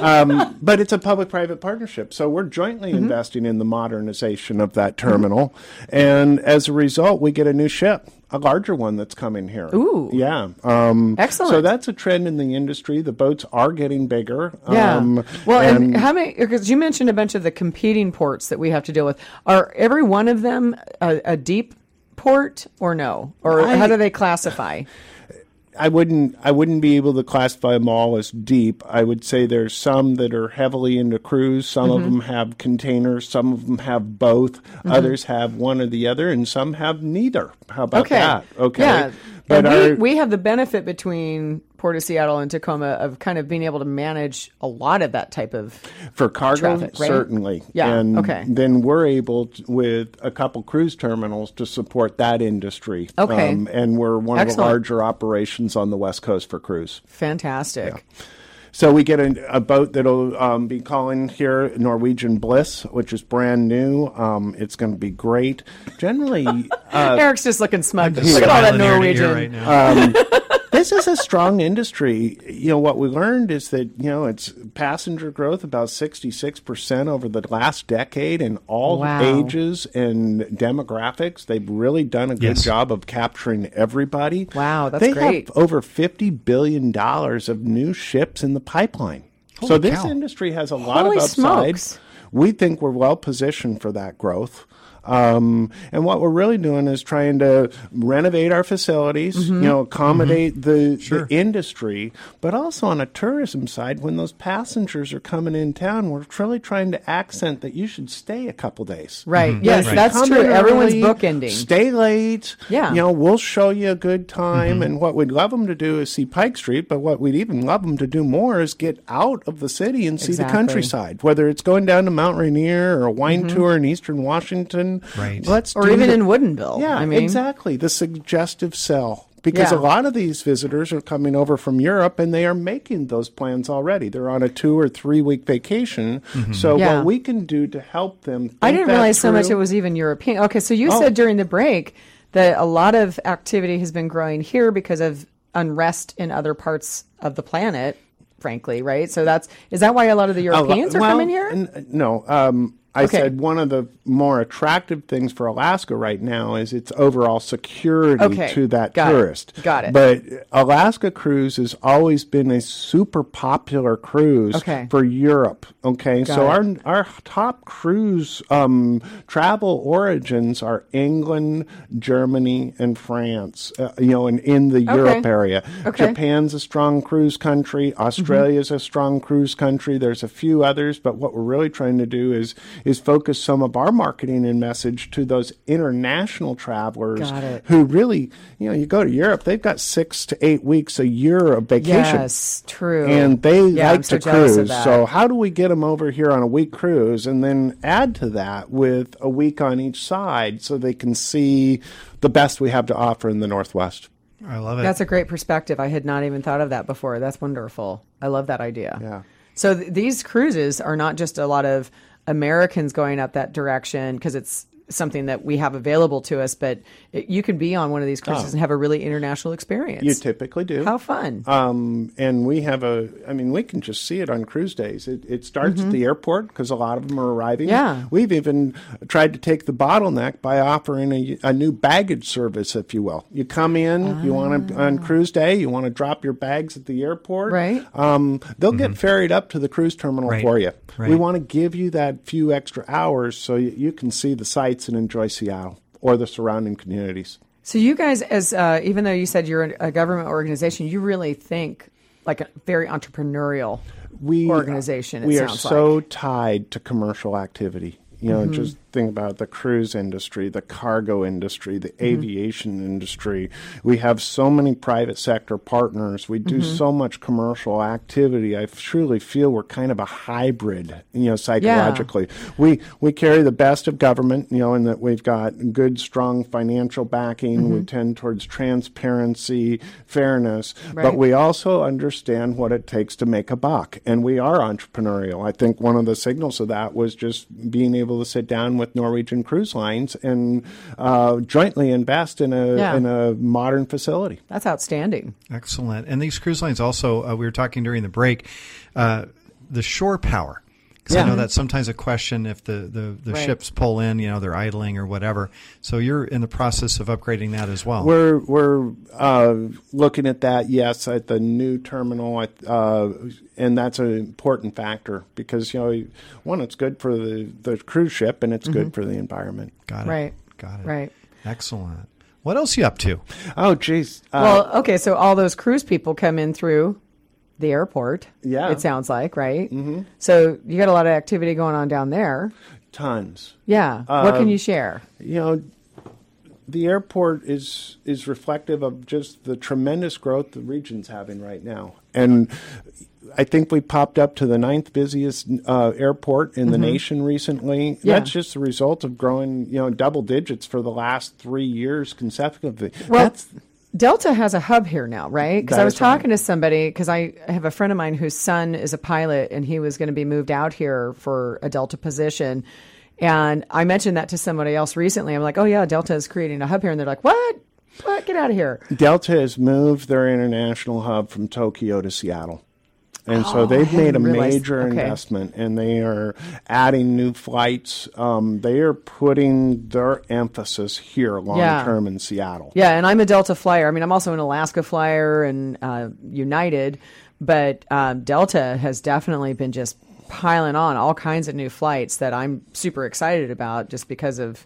Um, but it's a public-private partnership, so we're jointly mm-hmm. investing in the modernization of that terminal, and as a result, we get a new ship, a larger one that's coming here. Ooh. Yeah. Um, Excellent. So that's a trend in the industry. The boats are getting bigger. Yeah. Um, well, and, and how many, because you mentioned a bunch of the competing ports that we have to deal with. Are every one of them a, a deep port or no? Or I, how do they classify? I wouldn't I wouldn't be able to classify them all as deep. I would say there's some that are heavily into cruise. Some mm-hmm. of them have containers. Some of them have both. Mm-hmm. Others have one or the other, and some have neither. How about okay. that? Okay. Yeah. But our, we, we have the benefit between Port of Seattle and Tacoma of kind of being able to manage a lot of that type of for cargo, traffic, right? Certainly. Yeah. And okay. then we're able to, with a couple cruise terminals to support that industry. Okay. Um, and we're one Excellent. Of the larger operations on the West Coast for cruise. Fantastic. Yeah. So we get a, a boat that'll um, be calling here, Norwegian Bliss, which is brand new. Um, it's going to be great. Generally, uh, Eric's just looking smug. Look at all that Norwegian. Right now. Um, this is a strong industry. You know what we learned is that you know it's passenger growth about sixty-six percent over the last decade in all wow. ages and demographics. They've really done a good yes. job of capturing everybody. Wow, that's they great. They have over fifty billion dollars of new ships in the pipeline. Holy so this cow. Industry has a lot Holy of upside. Smokes. We think we're well positioned for that growth. Um, and what we're really doing is trying to renovate our facilities, mm-hmm. you know, accommodate mm-hmm. the, sure. the industry, but also on a tourism side, when those passengers are coming in town, we're really trying to accent that you should stay a couple days. Right. Mm-hmm. Yes, right. That's true. Early, everyone's bookending. Stay late. Yeah. You know, we'll show you a good time. Mm-hmm. And what we'd love them to do is see Pike Street, but what we'd even love them to do more is get out of the city and see exactly. the countryside, whether it's going down to Mount Rainier or a wine mm-hmm. tour in Eastern Washington. Right. Let's or even the, in Woodinville. Yeah, I mean. Exactly. The suggestive sell. Because yeah. a lot of these visitors are coming over from Europe and they are making those plans already. They're on a two or three week vacation. Mm-hmm. So yeah. what we can do to help them. Think I didn't that realize through. So much it was even European. Okay. So you oh. said during the break that a lot of activity has been growing here because of unrest in other parts of the planet, frankly. Right. So that's is that why a lot of the Europeans lo- are well, coming here? N- no. Um, I okay. said one of the more attractive things for Alaska right now is its overall security okay. to that Got tourist. It. Got it. But Alaska Cruise has always been a super popular cruise okay. for Europe. Okay, Got so it. our our top cruise um, travel origins are England, Germany, and France. Uh, you know, and in the okay. Europe area, okay. Japan's a strong cruise country. Australia's mm-hmm. a strong cruise country. There's a few others, but what we're really trying to do is is focus some of our marketing and message to those international travelers who really, you know, you go to Europe, they've got six to eight weeks a year of vacation. Yes, true. And they yeah, like so to cruise. So how do we get them over here on a week cruise and then add to that with a week on each side so they can see the best we have to offer in the Northwest? I love it. That's a great perspective. I had not even thought of that before. That's wonderful. I love that idea. Yeah. So th- these cruises are not just a lot of Americans going up that direction because it's something that we have available to us, but it, you can be on one of these cruises oh. and have a really international experience. You typically do. How fun. Um, and we have a, I mean, we can just see it on cruise days. It, it starts mm-hmm. at the airport because a lot of them are arriving. Yeah. We've even tried to take the bottleneck by offering a, a new baggage service, if you will. You come in, ah. you want to, on cruise day, you want to drop your bags at the airport. Right. Um, they'll mm-hmm. get ferried up to the cruise terminal right. for you. Right. We want to give you that few extra hours so you, you can see the sights and enjoy Seattle or the surrounding communities. So you guys, as uh, even though you said you're a government organization, you really think like a very entrepreneurial we, organization. It we sounds are so like. tied to commercial activity. You know, mm-hmm. just think about the cruise industry, the cargo industry, the mm-hmm. aviation industry. We have so many private sector partners. We do mm-hmm. so much commercial activity. I truly feel we're kind of a hybrid, you know, psychologically. Yeah. We we carry the best of government, you know, in that we've got good, strong financial backing. Mm-hmm. We tend towards transparency, fairness. Right. But we also understand what it takes to make a buck. And we are entrepreneurial. I think one of the signals of that was just being able to sit down with Norwegian Cruise Lines and uh, jointly invest in a yeah. in a modern facility. That's outstanding. Excellent. And these cruise lines also, uh, we were talking during the break, uh, the shore power. Because yeah. I know that's sometimes a question if the, the, the right. ships pull in, you know, they're idling or whatever. So you're in the process of upgrading that as well. We're we're uh, looking at that, yes, at the new terminal, uh, and that's an important factor because, you know, one, it's good for the, the cruise ship and it's mm-hmm. good for the environment. Got it. Right. Got it. Right. Excellent. What else are you up to? Oh, geez. Uh, well, okay, so all those cruise people come in through the airport, yeah, it sounds like, right? Mm-hmm. So you got a lot of activity going on down there. Tons. Yeah. Um, what can you share? You know, the airport is is reflective of just the tremendous growth the region's having right now. And I think we popped up to the ninth busiest uh, airport in the mm-hmm. nation recently. Yeah. That's just the result of growing, you know, double digits for the last three years consecutively. Well, That's... Delta has a hub here now, right? Because I was talking right. to somebody, because I have a friend of mine whose son is a pilot, and he was going to be moved out here for a Delta position. And I mentioned that to somebody else recently. I'm like, oh, yeah, Delta is creating a hub here. And they're like, what? What? Get out of here. Delta has moved their international hub from Tokyo to Seattle. And oh, so they've made a realized. major okay. investment, and they are adding new flights. Um, they are putting their emphasis here long-term yeah. in Seattle. Yeah, and I'm a Delta flyer. I mean, I'm also an Alaska flyer and uh, United, but uh, Delta has definitely been just piling on all kinds of new flights that I'm super excited about just because of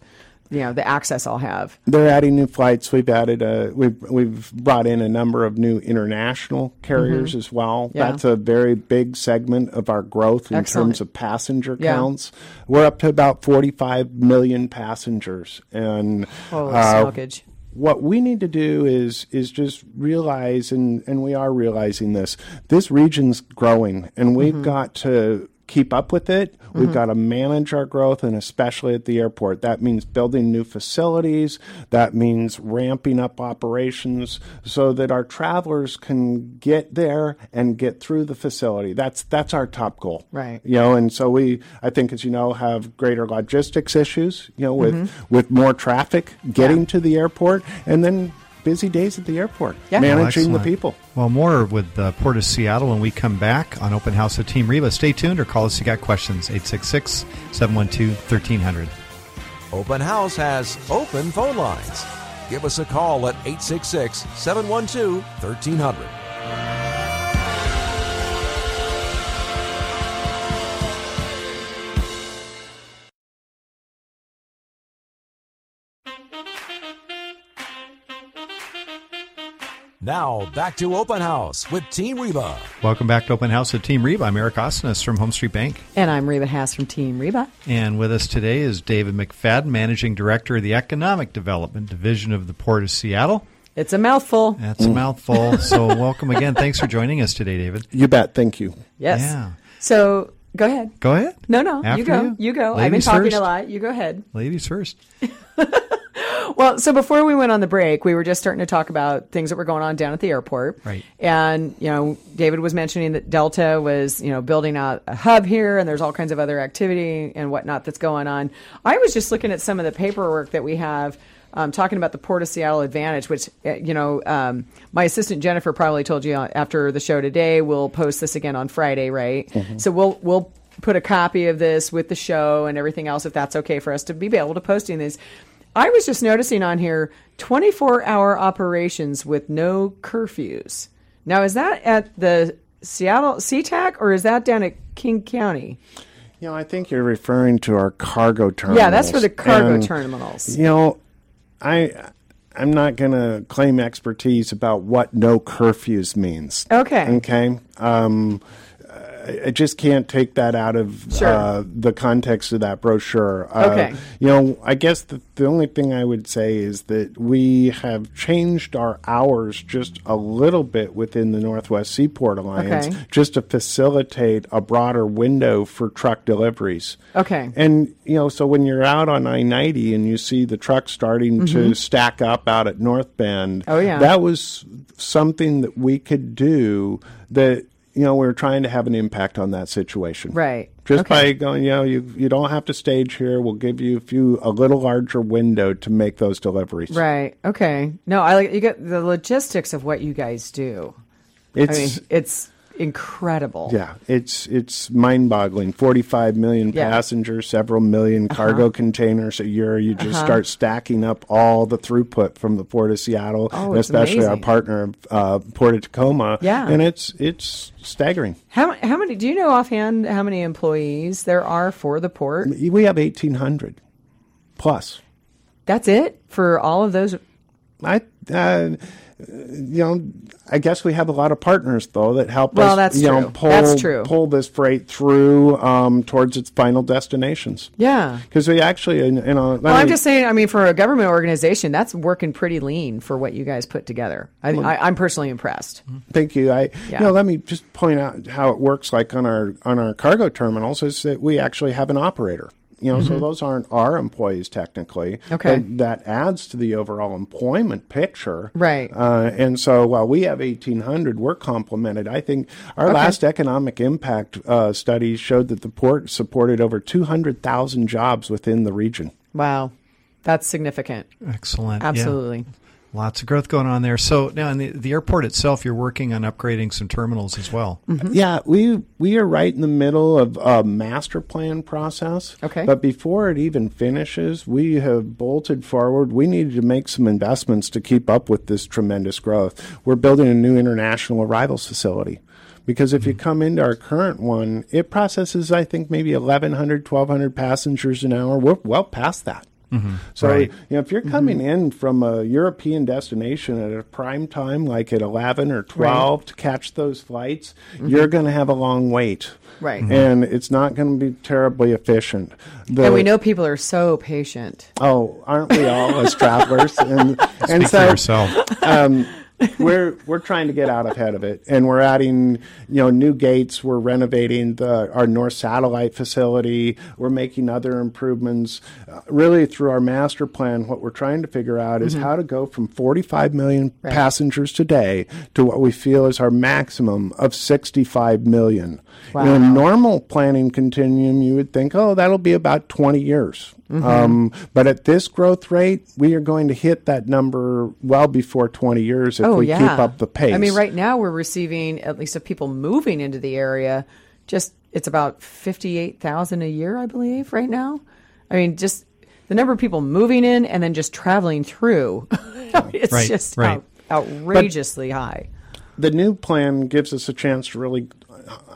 you know, the access I'll have. They're adding new flights. We've added a, we've, we've brought in a number of new international carriers mm-hmm. as well. Yeah. That's a very big segment of our growth in Excellent. terms of passenger yeah. counts. We're up to about forty-five million passengers. And Holy uh, smockage. What we need to do is is just realize, and, and we are realizing this, this region's growing, and we've mm-hmm. got to keep up with it. We've mm-hmm. got to manage our growth, and especially at the airport. That means building new facilities. That means ramping up operations so that our travelers can get there and get through the facility. That's that's our top goal. Right. You know, and so we, I think, as you know, have greater logistics issues, you know, with, mm-hmm. with more traffic getting yeah. to the airport, and then busy days at the airport, yeah. managing oh, the people. Well, more with the Port of Seattle when we come back on Open House with Team Reba. Stay tuned or call us if you got questions, eight six six, seven one two, one three zero zero. Open House has open phone lines. Give us a call at eight six six, seven one two, one three zero zero. Now, back to Open House with Team Reba. Welcome back to Open House with Team Reba. I'm Eric Osnes from Home Street Bank. And I'm Reba Haas from Team Reba. And with us today is David McFadden, Managing Director of the Economic Development Division of the Port of Seattle. It's a mouthful. That's a mouthful. So welcome again. Thanks for joining us today, David. You bet. Thank you. Yes. Yeah. So go ahead. Go ahead. No, no. After you go. You, you go. Ladies I've been talking first. a lot. You go ahead. Ladies first. Well, so before we went on the break, we were just starting to talk about things that were going on down at the airport. Right. And, you know, David was mentioning that Delta was, you know, building out a hub here, and there's all kinds of other activity and whatnot that's going on. I was just looking at some of the paperwork that we have um, talking about the Port of Seattle Advantage, which, you know, um, my assistant Jennifer probably told you after the show today. We'll post this again on Friday, right? Mm-hmm. So we'll we'll put a copy of this with the show and everything else, if that's okay for us to be able to posting these. I was just noticing on here, twenty-four hour operations with no curfews. Now, is that at the Seattle SeaTac, or is that down at King County? You know, I think you're referring to our cargo terminals. Yeah, that's for the cargo and, terminals. You know, I, I'm not going to claim expertise about what no curfews means. Okay. Okay. Um, I just can't take that out of sure. uh, the context of that brochure. Okay. Uh, you know, I guess the, the only thing I would say is that we have changed our hours just a little bit within the Northwest Seaport Alliance okay. just to facilitate a broader window for truck deliveries. Okay. And, you know, so when you're out on I ninety and you see the trucks starting mm-hmm. to stack up out at North Bend, oh, yeah. that was something that we could do that, you know, we're trying to have an impact on that situation. Right. Just okay. by going, you know, you you don't have to stage here. We'll give you a few, a little larger window to make those deliveries. Right. Okay. No, I like you get the logistics of what you guys do. It's I mean, it's incredible. Yeah, it's it's mind-boggling. forty-five million yeah. passengers, several million cargo uh-huh. containers a year. You just uh-huh. start stacking up all the throughput from the Port of Seattle, oh, and especially amazing. Our partner, uh, Port of Tacoma. Yeah, and it's it's staggering. How how many do you know offhand? How many employees there are for the port? We have eighteen hundred plus. That's it for all of those. I. Uh, You know, I guess we have a lot of partners, though, that help well, us that's you know, true. Pull, that's true. pull this freight through um, towards its final destinations. Yeah. Because we actually, you know... Well, I'm just saying, I mean, for a government organization, that's working pretty lean for what you guys put together. I, well, I, I'm personally impressed. Thank you. I, yeah. You know, let me just point out how it works, like on our on our cargo terminals, is that we actually have an operator. You know, mm-hmm. so those aren't our employees technically. Okay. But that adds to the overall employment picture. Right. Uh, and so while we have eighteen hundred, we're complemented. I think our okay. last economic impact uh, study showed that the port supported over two hundred thousand jobs within the region. Wow. That's significant. Excellent. Absolutely. Yeah. Lots of growth going on there. So now in the, the airport itself, you're working on upgrading some terminals as well. Mm-hmm. Yeah, we we are right in the middle of a master plan process. Okay. But before it even finishes, we have bolted forward. We needed to make some investments to keep up with this tremendous growth. We're building a new international arrivals facility. Because if you come into our current one, it processes, I think, maybe eleven hundred, twelve hundred passengers an hour. We're well past that. Mm-hmm. So, right. you know, if you're coming mm-hmm. in from a European destination at a prime time, like at eleven or twelve right. to catch those flights, mm-hmm. you're going to have a long wait. Right. Mm-hmm. And it's not going to be terribly efficient. The, and we know people are so patient. Oh, aren't we all as travelers? And, and so, for yourself. Um, we're we're trying to get out ahead of it, and we're adding, you know, new gates. We're renovating the our North Satellite facility. We're making other improvements. Uh, really, through our master plan, what we're trying to figure out is mm-hmm. how to go from forty-five million right. passengers today to what we feel is our maximum of sixty-five million. Wow. In a normal planning continuum, you would think, oh, that'll be about twenty years. Mm-hmm. Um, but at this growth rate, we are going to hit that number well before twenty years if oh, we yeah. keep up the pace. I mean, right now we're receiving, at least of people moving into the area, just it's about fifty-eight thousand a year, I believe, right now. I mean, just the number of people moving in and then just traveling through. It's right, just right. Out, outrageously but high. The new plan gives us a chance to really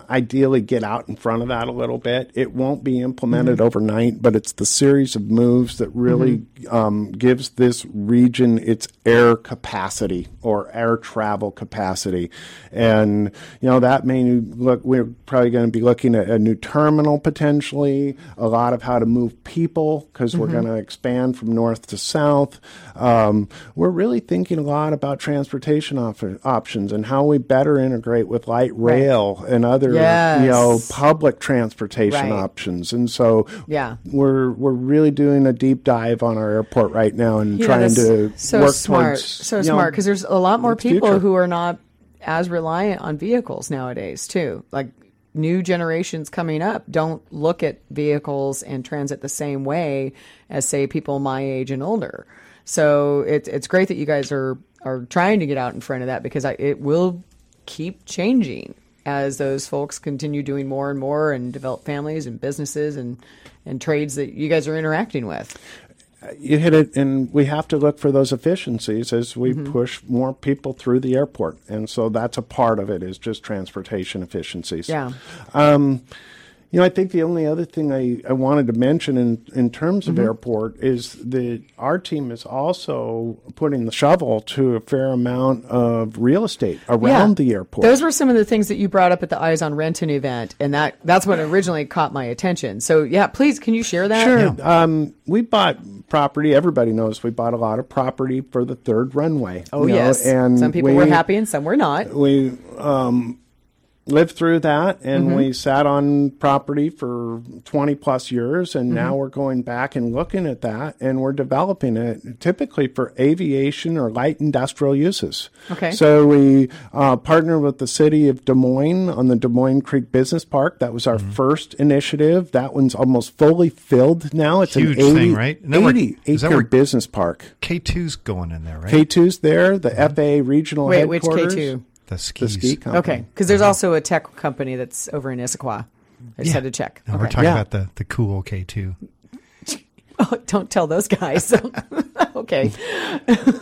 ideally get out in front of that a little bit. It won't be implemented mm-hmm. overnight, but it's the series of moves that really mm-hmm. um, gives this region its air capacity or air travel capacity. And, you know, that may look, we're probably going to be looking at a new terminal potentially, a lot of how to move people because mm-hmm. we're going to expand from north to south. Um, we're really thinking a lot about transportation op- options and how we better integrate with light rail right. and other yes. you know public transportation right. options. And so yeah. we're we're really doing a deep dive on our airport right now and yeah, trying to so work smart. towards so smart because there's a lot more people future. who are not as reliant on vehicles nowadays too. Like new generations coming up don't look at vehicles and transit the same way as say people my age and older. So it's it's great that you guys are, are trying to get out in front of that because I, it will keep changing as those folks continue doing more and more and develop families and businesses and, and trades that you guys are interacting with. You hit it, and we have to look for those efficiencies as we mm-hmm. push more people through the airport. And so that's a part of it is just transportation efficiencies. Yeah. Um, You know, I think the only other thing I, I wanted to mention in, in terms of mm-hmm. airport is that our team is also putting the shovel to a fair amount of real estate around yeah. the airport. Those were some of the things that you brought up at the Eyes on Renton event, and that, that's what originally caught my attention. So, yeah, please, can you share that? Sure. Yeah. Um, we bought property. Everybody knows we bought a lot of property for the third runway. Oh, yes. Know, and some people we, were happy and some were not. We... Um, lived through that, and mm-hmm. we sat on property for twenty plus years, and mm-hmm. now we're going back and looking at that, and we're developing it typically for aviation or light industrial uses. Okay. So we uh, partnered with the city of Des Moines on the Des Moines Creek Business Park. That was our mm-hmm. first initiative. That one's almost fully filled now. It's huge an eighty, thing, right? eighty-acre business park. K two's going in there, right? K two's there, the mm-hmm. F A A regional Wait, headquarters. Wait, which K two? The, the ski company. Okay, because there's also a tech company that's over in Issaquah. I just yeah. had to check. No, okay. We're talking yeah. about the, the cool K two. Oh, don't tell those guys. Okay.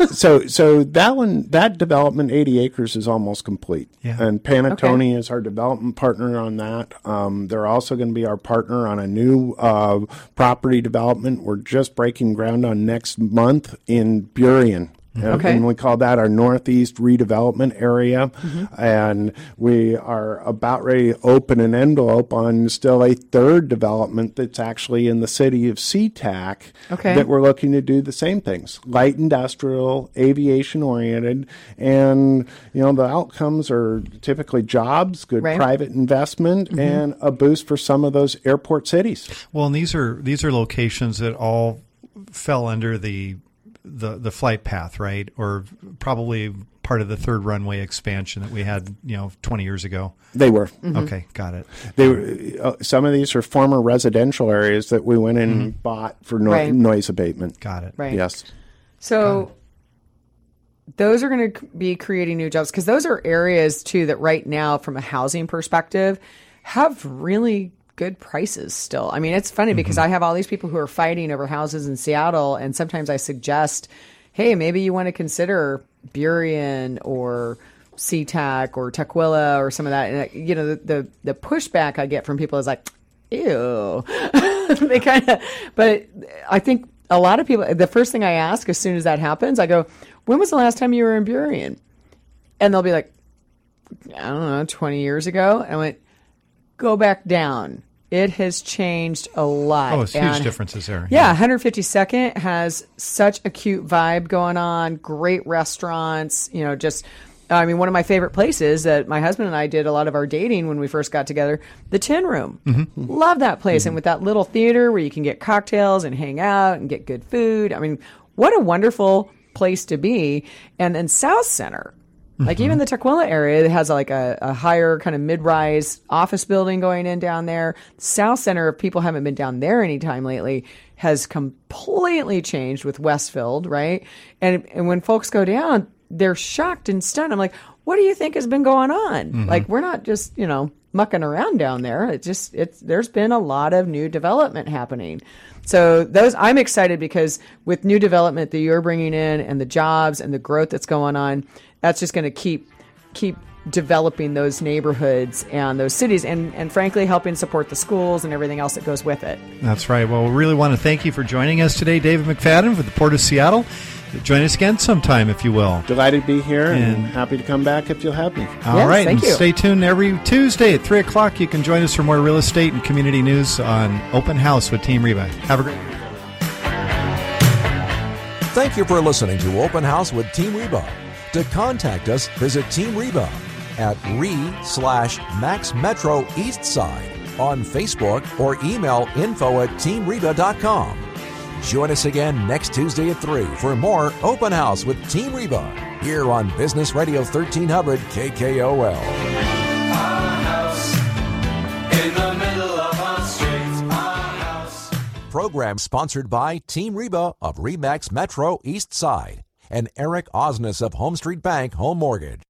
so so that one, that development, eighty acres, is almost complete. Yeah. And Panettone okay. is our development partner on that. Um, they're also going to be our partner on a new uh, property development. We're just breaking ground on next month in Burien. Okay. And we call that our Northeast Redevelopment Area. Mm-hmm. And we are about ready to open an envelope on still a third development that's actually in the city of SeaTac okay. that we're looking to do the same things, light industrial, aviation-oriented. And, you know, the outcomes are typically jobs, good right. private investment, mm-hmm. and a boost for some of those airport cities. Well, and these are, these are locations that all fell under the – the the flight path, right? Or probably part of the third runway expansion that we had, you know, twenty years ago. They were. Mm-hmm. Okay, got it. They were, uh, some of these are former residential areas that we went in mm-hmm. and bought for no- right. noise abatement. Got it. Right. Yes. So it. those are going to be creating new jobs because those are areas, too, that right now, from a housing perspective, have really good prices still. I mean, it's funny mm-hmm. because I have all these people who are fighting over houses in Seattle, and sometimes I suggest, hey, maybe you want to consider Burien or SeaTac or Tukwila or some of that. And, you know, the, the, the pushback I get from people is like, ew. They kind of, but I think a lot of people, the first thing I ask as soon as that happens, I go, when was the last time you were in Burien? And they'll be like, I don't know, twenty years ago. And I went, go back down. It has changed a lot. Oh, it's huge and, differences there. Yeah, yeah, one fifty-second has such a cute vibe going on. Great restaurants. You know, just, I mean, one of my favorite places that my husband and I did a lot of our dating when we first got together, the Tin Room. Mm-hmm. Love that place. Mm-hmm. And with that little theater where you can get cocktails and hang out and get good food. I mean, what a wonderful place to be. And then South Center. Like mm-hmm. even the Tukwila area has like a, a higher kind of mid-rise office building going in down there. South Center, if people haven't been down there any time lately, has completely changed with Westfield, right? And and when folks go down, they're shocked and stunned. I'm like, what do you think has been going on? Mm-hmm. Like we're not just, you know, mucking around down there. It just it's there's been a lot of new development happening. So those I'm excited because with new development that you're bringing in and the jobs and the growth that's going on, that's just going to keep keep developing those neighborhoods and those cities, and, and frankly helping support the schools and everything else that goes with it. That's right. Well, we really want to thank you for joining us today, David McFadden with the Port of Seattle. Join us again sometime, if you will. Delighted to be here, and, and happy to come back if you'll have me. All yes, right. Thank you. Stay tuned every Tuesday at three o'clock. You can join us for more real estate and community news on Open House with Team Reba. Have a great day. Thank you for listening to Open House with Team Reba. To contact us, visit Team Reba at re slash max metro east side on Facebook, or email info at team reba dot com. Join us again next Tuesday at three for more Open House with Team Reba here on Business Radio thirteen hundred K K O L. Our house in the middle of our street, our house. Program sponsored by Team Reba of RE MAX Metro East Side and Eric Osnes of Home Street Bank Home Mortgage.